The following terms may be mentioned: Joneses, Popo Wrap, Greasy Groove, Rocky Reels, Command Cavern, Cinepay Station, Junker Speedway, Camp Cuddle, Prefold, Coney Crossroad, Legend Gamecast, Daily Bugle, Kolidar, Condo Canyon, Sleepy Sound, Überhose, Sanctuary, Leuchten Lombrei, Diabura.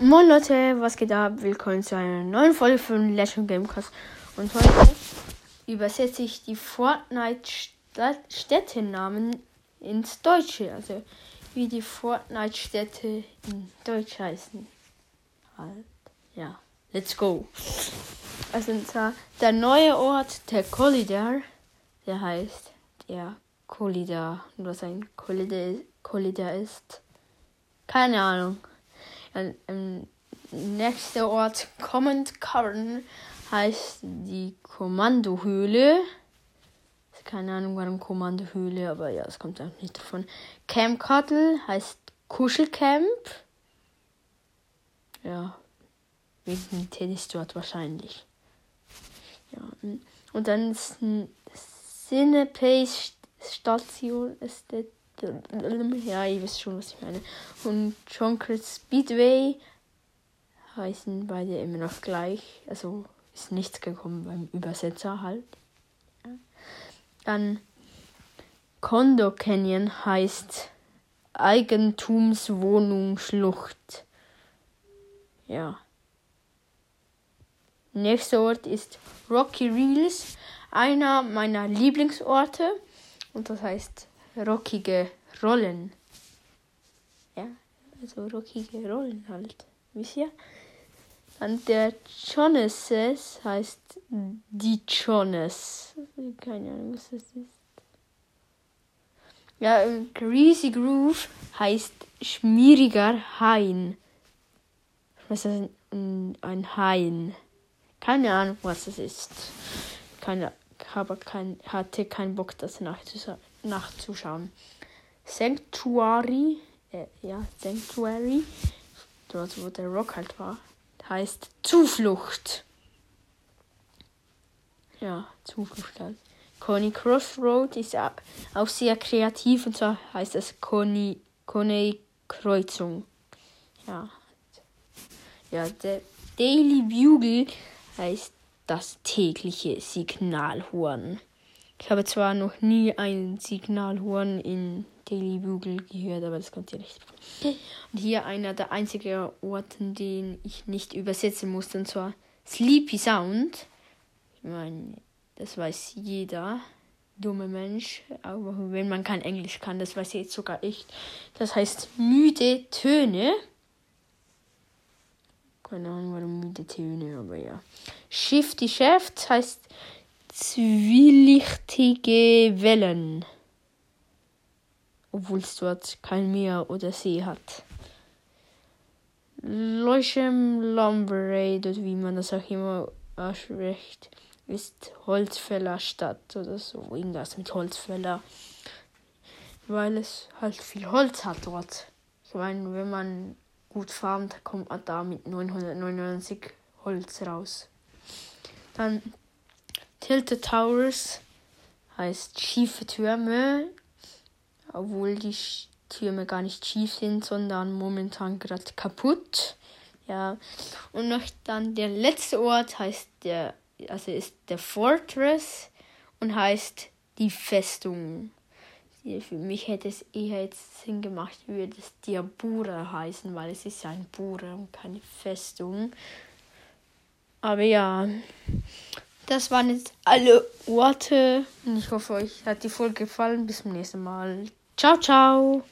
Moin Leute, was geht ab? Willkommen zu einer neuen Folge von Legend Gamecast. Und heute übersetze ich die Fortnite-Städtenamen ins Deutsche. Also wie die Fortnite-Städte in Deutsch heißen. Halt, ja, let's go. Also der neue Ort, der Kolidar, der heißt der Kolidar. Und was ein Kolidar ist, keine Ahnung. Nächster Ort, Command Cavern, heißt die Kommandohöhle. Keine Ahnung warum Kommandohöhle, aber ja, es kommt auch nicht davon. Camp Cuddle heißt Kuschelcamp. Ja, wegen dem Tennis dort wahrscheinlich. Ja, und dann ist Cinepay Station, ist der. Ja, ihr wisst schon, was ich meine. Und Junker Speedway heißen beide immer noch gleich. Also ist nichts gekommen beim Übersetzer halt. Ja. Dann Condo Canyon heißt Eigentumswohnungsschlucht. Ja. Nächster Ort ist Rocky Reels, einer meiner Lieblingsorte. Und das heißt rockige Rollen. Ja, also rockige Rollen halt. Wisst ihr? Dann der Joneses heißt die Jones. Keine Ahnung, was das ist. Ja, Greasy Groove heißt schmieriger Hain. Was ist das? Ein Hain. Keine Ahnung, was das ist. Hatte keinen Bock, das nachzuschauen. Sanctuary, Sanctuary, dort wo der Rock halt war, heißt Zuflucht. Ja, Zuflucht halt. Coney Crossroad ist auch sehr kreativ, und zwar heißt es Coney Kreuzung. Ja. Ja, der Daily Bugle heißt das tägliche Signalhorn. Ich habe zwar noch nie ein Signalhorn in Daily Bugle gehört, aber das kommt hier nicht. Und hier einer der einzigen Orten, den ich nicht übersetzen musste, und zwar Sleepy Sound. Ich meine, das weiß jeder dumme Mensch, aber wenn man kein Englisch kann, das weiß jetzt sogar ich. Das heißt müde Töne. Keine Ahnung, warum müde Töne, aber ja. Shifty Shaft heißt zwielichtige Wellen. Obwohl es dort kein Meer oder See hat. Leuchten Lombrei, oder wie man das auch immer ausspricht, ist Holzfällerstadt oder so. Irgendwas mit Holzfäller. Weil es halt viel Holz hat dort. Ich meine, wenn man gut farmt, kommt man da mit 999 Holz raus. Dann Tilted Towers heißt schiefe Türme, obwohl die Türme gar nicht schief sind, sondern momentan gerade kaputt. Ja, und noch dann der letzte Ort ist der Fortress und heißt die Festung. Für mich hätte es eher jetzt Sinn gemacht, würde es Diabura heißen, weil es ist ja ein Bura und keine Festung. Aber ja, das waren jetzt alle Orte. Und ich hoffe, euch hat die Folge gefallen. Bis zum nächsten Mal. Ciao, ciao.